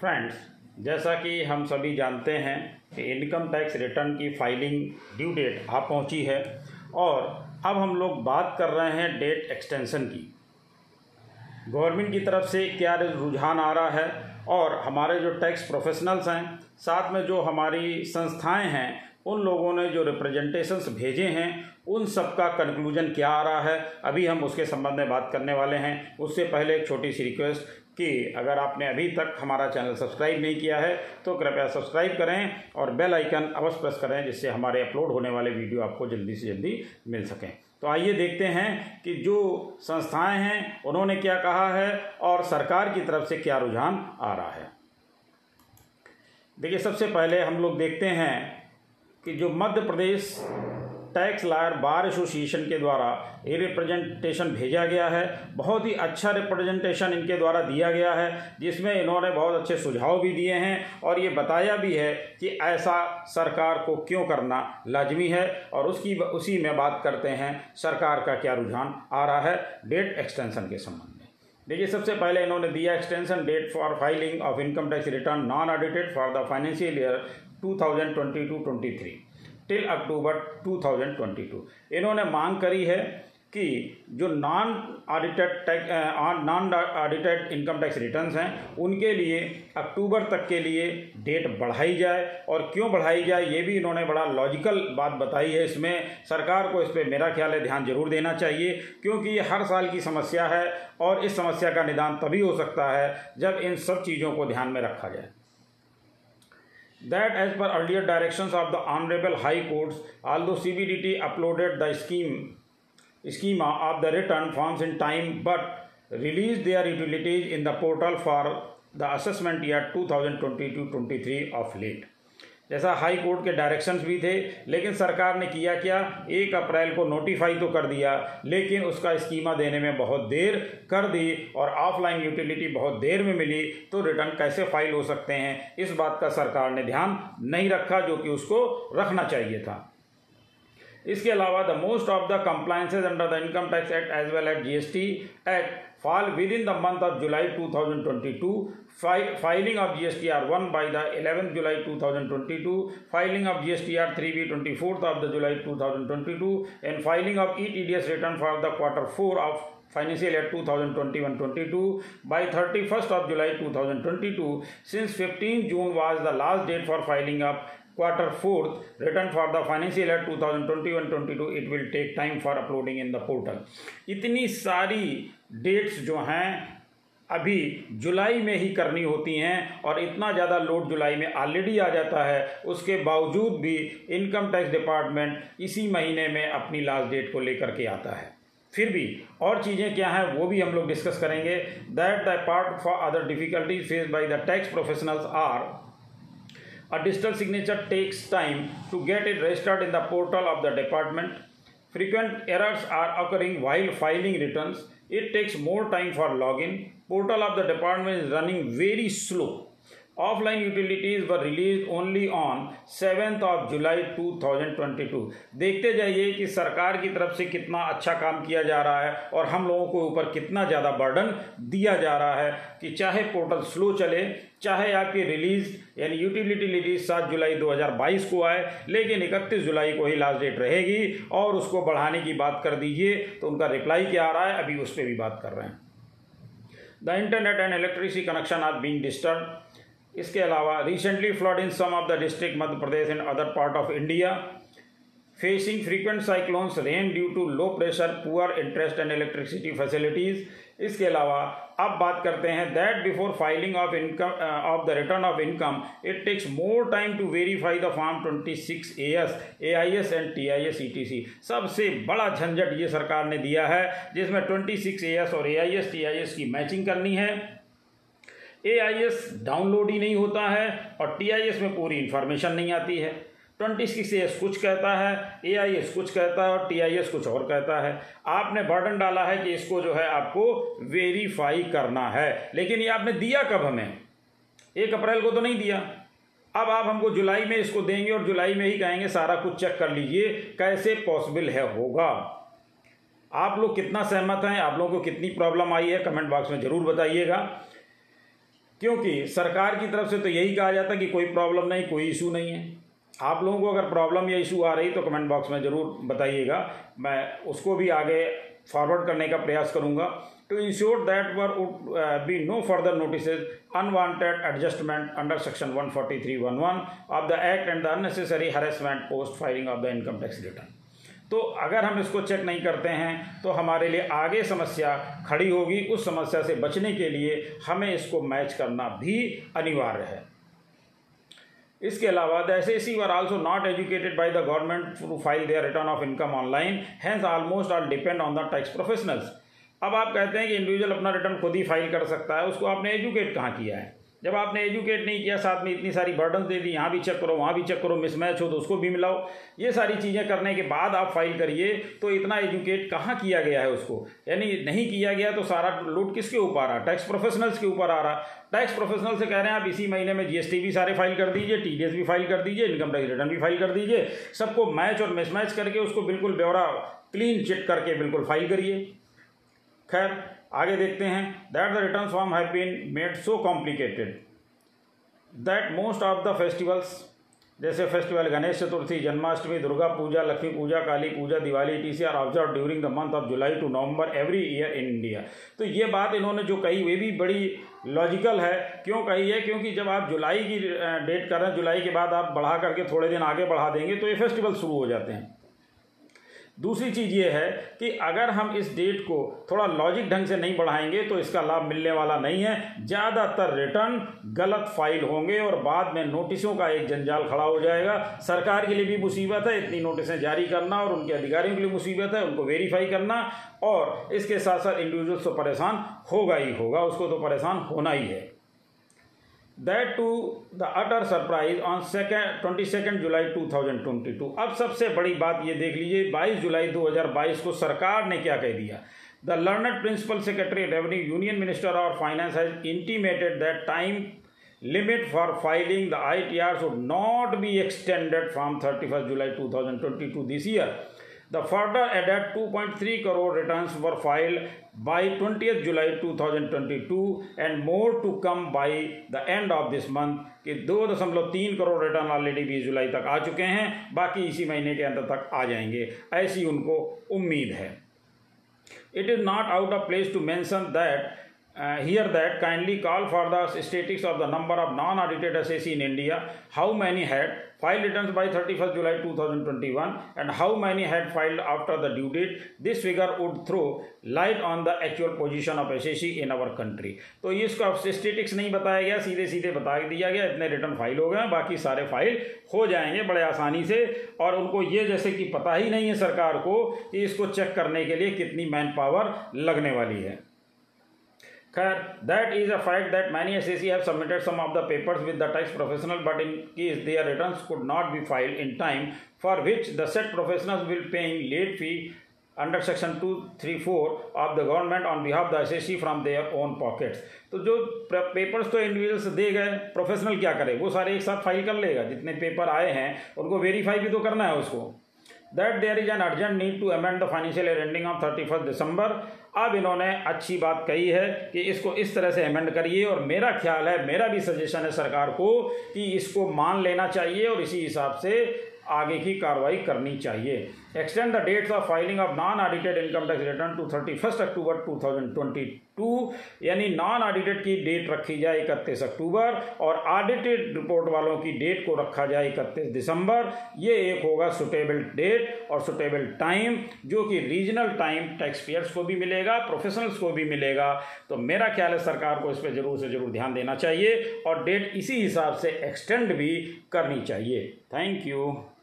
Friends, जैसा कि हम सभी जानते हैं कि इनकम टैक्स रिटर्न की फाइलिंग ड्यू डेट आ पहुंची है और अब हम लोग बात कर रहे हैं डेट एक्सटेंशन की। गवर्नमेंट की तरफ से क्या रुझान आ रहा है और हमारे जो टैक्स प्रोफेशनल्स हैं, साथ में जो हमारी संस्थाएं हैं, उन लोगों ने जो रिप्रेजेंटेशंस भेजे हैं, उन सब का कंक्लूजन क्या आ रहा है, अभी हम उसके संबंध में बात करने वाले हैं। उससे पहले एक छोटी सी रिक्वेस्ट कि अगर आपने अभी तक हमारा चैनल सब्सक्राइब नहीं किया है तो कृपया सब्सक्राइब करें और बेल आइकन अवश्य प्रेस करें, जिससे हमारे अपलोड होने वाले वीडियो आपको जल्दी से जल्दी मिल सकें। तो आइए देखते हैं कि जो संस्थाएं हैं उन्होंने क्या कहा है और सरकार की तरफ से क्या रुझान आ रहा है। देखिए, सबसे पहले हम लोग देखते हैं कि जो Madhya Pradesh tax lawyer bar association के द्वारा ये रिप्रेजेंटेशन भेजा गया है। बहुत ही अच्छा रिप्रेजेंटेशन इनके द्वारा दिया गया है, जिसमें इन्होंने बहुत अच्छे सुझाव भी दिए हैं और ये बताया भी है कि ऐसा सरकार को क्यों करना लाजमी है। और उसी में बात करते हैं सरकार का क्या रुझान आ रहा है डेट एक्सटेंशन के संबंध में। देखिए, सबसे पहले इन्होंने दिया extension date for filing of income tax return non audited for the financial year 2022-23 till October 2022। इन्होंने मांग करी है कि जो non audited income tax returns हैं उनके लिए अक्टूबर तक के लिए डेट बढ़ाई जाए। और क्यों बढ़ाई जाए, ये भी इन्होंने बड़ा लॉजिकल बात बताई है। इसमें सरकार को इस पर मेरा ख्याल है ध्यान जरूर देना चाहिए, क्योंकि ये हर साल की समस्या है और इस समस्या का निदान तभी हो सकता है जब इन सब चीज़ों को ध्यान में रखा जाए। That as per earlier directions of the Honorable High Courts, although CBDT uploaded the schema of the return forms in time, but released their utilities in the portal for the assessment year 2022-23 of late. जैसा high court के directions भी थे, लेकिन सरकार ने किया क्या, 1 अप्रैल को नोटिफाई तो कर दिया, लेकिन उसका स्कीमा देने में बहुत देर कर दी और ऑफलाइन यूटिलिटी बहुत देर में मिली, तो रिटर्न कैसे फाइल हो सकते हैं, इस बात का सरकार ने ध्यान नहीं रखा जो कि उसको रखना चाहिए था। इसके अलावा the most of the compliances under the income tax act as well as GST act fall with in the month of July 2022, filing of GSTR 1 by the 11 July 2022, filing of GSTR 3b 24 July 2022 and filing of ETDS return for the Q4 of financial year 2021-22 by 31st of July 2022, since 15 June was the last date for filing of Q4 return for the financial year 2021-22, it will take time for uploading in the portal. इतनी सारी dates जो हैं अभी जुलाई में ही करनी होती हैं और इतना ज़्यादा लोड जुलाई में ऑलरेडी आ जाता है, उसके बावजूद भी इनकम टैक्स डिपार्टमेंट इसी महीने में अपनी लास्ट डेट को लेकर के आता है। फिर भी और चीज़ें क्या हैं वो भी हम लोग डिस्कस करेंगे। That the part for other difficulties face by the tax professionals are a digital signature takes time to get it registered in the portal of the department. Frequent errors are occurring while filing returns. It takes more time for login. Portal of the department is running very slow. Offline utilities were released only on 7th of July 2022. देखते जाइए कि सरकार की तरफ से कितना अच्छा काम किया जा रहा है और हम लोगों के ऊपर कितना ज़्यादा बर्डन दिया जा रहा है कि चाहे पोर्टल स्लो चले, चाहे आपकी रिलीज यानी यूटिलिटी रिलीज 7 जुलाई 2022 को आए, लेकिन 31 जुलाई को ही लास्ट डेट रहेगी और उसको बढ़ाने की बात कर दीजिए। तो उनका रिप्लाई क्या आ रहा है, अभी उस पर भी बात कर रहे हैं। The internet and electricity connection are being disturb. इसके अलावा recently flood in some of the district Madhya Pradesh and other part of India, facing frequent cyclones, rain due to low pressure, poor interest and electricity facilities. इसके अलावा अब बात करते हैं that before filing of income of the return of income it takes more time to verify the form 26AS, AIS and TIS, ETC। सबसे बड़ा झंझट ये सरकार ने दिया है, जिसमें 26AS और AIS TIS की मैचिंग करनी है। AIS डाउनलोड ही नहीं होता है और TIS में पूरी इन्फॉर्मेशन नहीं आती है। 26AS कुछ कहता है, AIS कुछ कहता है और TIS कुछ और कहता है। आपने बर्डन डाला है कि इसको जो है आपको वेरीफाई करना है, लेकिन ये आपने दिया कब हमें, 1 अप्रैल को तो नहीं दिया। अब आप हमको जुलाई में इसको देंगे और जुलाई में ही कहेंगे सारा कुछ चेक कर लीजिए, कैसे पॉसिबल है होगा। आप लोग कितना सहमत हैं, आप लोगों को कितनी प्रॉब्लम आई है, कमेंट बॉक्स में ज़रूर बताइएगा। क्योंकि सरकार की तरफ से तो यही कहा जाता है कि कोई प्रॉब्लम नहीं, कोई इशू नहीं है। आप लोगों को अगर प्रॉब्लम या इशू आ रही तो कमेंट बॉक्स में ज़रूर बताइएगा, मैं उसको भी आगे फॉरवर्ड करने का प्रयास करूंगा। To ensure that there would be no further notices unwanted adjustment under section 143(11) of the act and the unnecessary harassment post filing of the income tax return. तो अगर हम इसको चेक नहीं करते हैं तो हमारे लिए आगे समस्या खड़ी होगी। उस समस्या से बचने के लिए हमें इसको मैच करना भी अनिवार्य है। इसके अलावा the SAC were also not educated by the government to file their return of income online, hence almost all depend on the tax professionals. अब आप कहते हैं कि इंडिविजुअल अपना रिटर्न खुद ही फाइल कर सकता है, उसको आपने एजुकेट कहाँ किया है? जब आपने एजुकेट नहीं किया, साथ में इतनी सारी बर्डन दे दी, यहाँ भी चेक करो, वहाँ भी चेक करो, मिसमैच हो तो उसको भी मिलाओ, ये सारी चीज़ें करने के बाद आप फाइल करिए, तो इतना एजुकेट कहाँ किया गया है उसको? यानी नहीं किया गया, तो सारा लोड किसके ऊपर आ रहा? टैक्स प्रोफेशनल्स के ऊपर आ रहा। टैक्स प्रोफेशनल से कह रहे हैं आप इसी महीने में GST भी सारे फाइल कर दीजिए, TDS भी फाइल कर दीजिए, इनकम टैक्स रिटर्न भी फाइल कर दीजिए, सबको मैच और मिसमैच करके उसको बिल्कुल ब्यौरा क्लीन चिट करके बिल्कुल फाइल करिए। खैर आगे देखते हैं। That the return form have been made so complicated that most of the festivals, जैसे festival Ganesh Chaturthi, Janmashtami, Durga Puja, Lakshmi Puja, Kali Puja, Diwali, ETC are observe during the month of July to November every year in India. तो ये बात इन्होंने जो कही वे भी बड़ी लॉजिकल है। क्यों कही है? क्योंकि जब आप जुलाई की डेट कर रहे हैं, जुलाई के बाद आप बढ़ा करके थोड़े दिन आगे बढ़ा देंगे तो ये फेस्टिवल शुरू हो जाते हैं। दूसरी चीज़ ये है कि अगर हम इस डेट को थोड़ा लॉजिक ढंग से नहीं बढ़ाएंगे तो इसका लाभ मिलने वाला नहीं है। ज़्यादातर रिटर्न गलत फाइल होंगे और बाद में नोटिसों का एक जंजाल खड़ा हो जाएगा। सरकार के लिए भी मुसीबत है इतनी नोटिसें जारी करना, और उनके अधिकारियों के लिए मुसीबत है उनको वेरीफाई करना, और इसके साथ साथ इंडिविजुअल्स तो परेशान होगा ही होगा, उसको तो परेशान होना ही है। That to the utter surprise on 22nd July 2022, अब सबसे बड़ी बात ये देख लीजिए 22 जुलाई 2022 को सरकार ने क्या कह दिया। The learned principal secretary revenue union minister or finance has intimated that time limit for filing the ITR should not be extended from 31st July 2022 this year. The further added 2.3 crore returns were filed by 20th July 2022 and more to come by the end of this month कि 2.3 crore return already 20 जुलाई तक आ चुके हैं, बाकी इसी महीने के अंत तक आ जाएंगे, ऐसी उनको उम्मीद है। It is not out of place to mention that here that kindly call for the statistics of the number of non-audited SAC in India, how many had filed returns by 31st July 2021 and how many had filed after the due date. This figure would throw light on the actual position of SAC in our country. तो इसका statics नहीं बताया गया, सीधे सीधे बता दिया गया इतने रिटर्न फाइल हो गए, बाकी सारे फाइल हो जाएंगे बड़े आसानी से। और उनको ये जैसे कि पता ही नहीं है सरकार को कि इसको चेक करने के लिए कितनी मैन पावर लगने वाली है। Khair, that is a fact that many SAC have submitted some of the papers with the tax professional, but in case their returns could not be filed in time, for which the said professionals will paying late fee under section 234 of the government on behalf of the SAC from their own pockets. तो जो papers तो individuals दे गए, professional क्या करे? वो सारे एक साथ फाइल कर लेगा, जितने पेपर आए हैं उनको वेरीफाई भी तो करना है उसको। That there is an urgent need to amend the financial year ending of 31st December. अब इन्होंने अच्छी बात कही है कि इसको इस तरह से अमेंड करिए, और मेरा ख्याल है, मेरा भी सजेशन है सरकार को कि इसको मान लेना चाहिए और इसी हिसाब से आगे की कार्रवाई करनी चाहिए। Extend the dates of filing of non audited income tax return to 31st October 2022, यानी नॉन ऑडिटेड की डेट रखी जाए 31 अक्टूबर और ऑडिटेड रिपोर्ट वालों की डेट को रखा जाए 31 दिसंबर। ये एक होगा सुटेबल डेट और सुटेबल टाइम, जो कि रीजनल टाइम टैक्स पेयर्स को भी मिलेगा, प्रोफेशनल्स को भी मिलेगा। तो मेरा ख्याल है सरकार को इस पर ज़रूर से ज़रूर ध्यान देना चाहिए और डेट इसी हिसाब से एक्सटेंड भी करनी चाहिए। Thank you.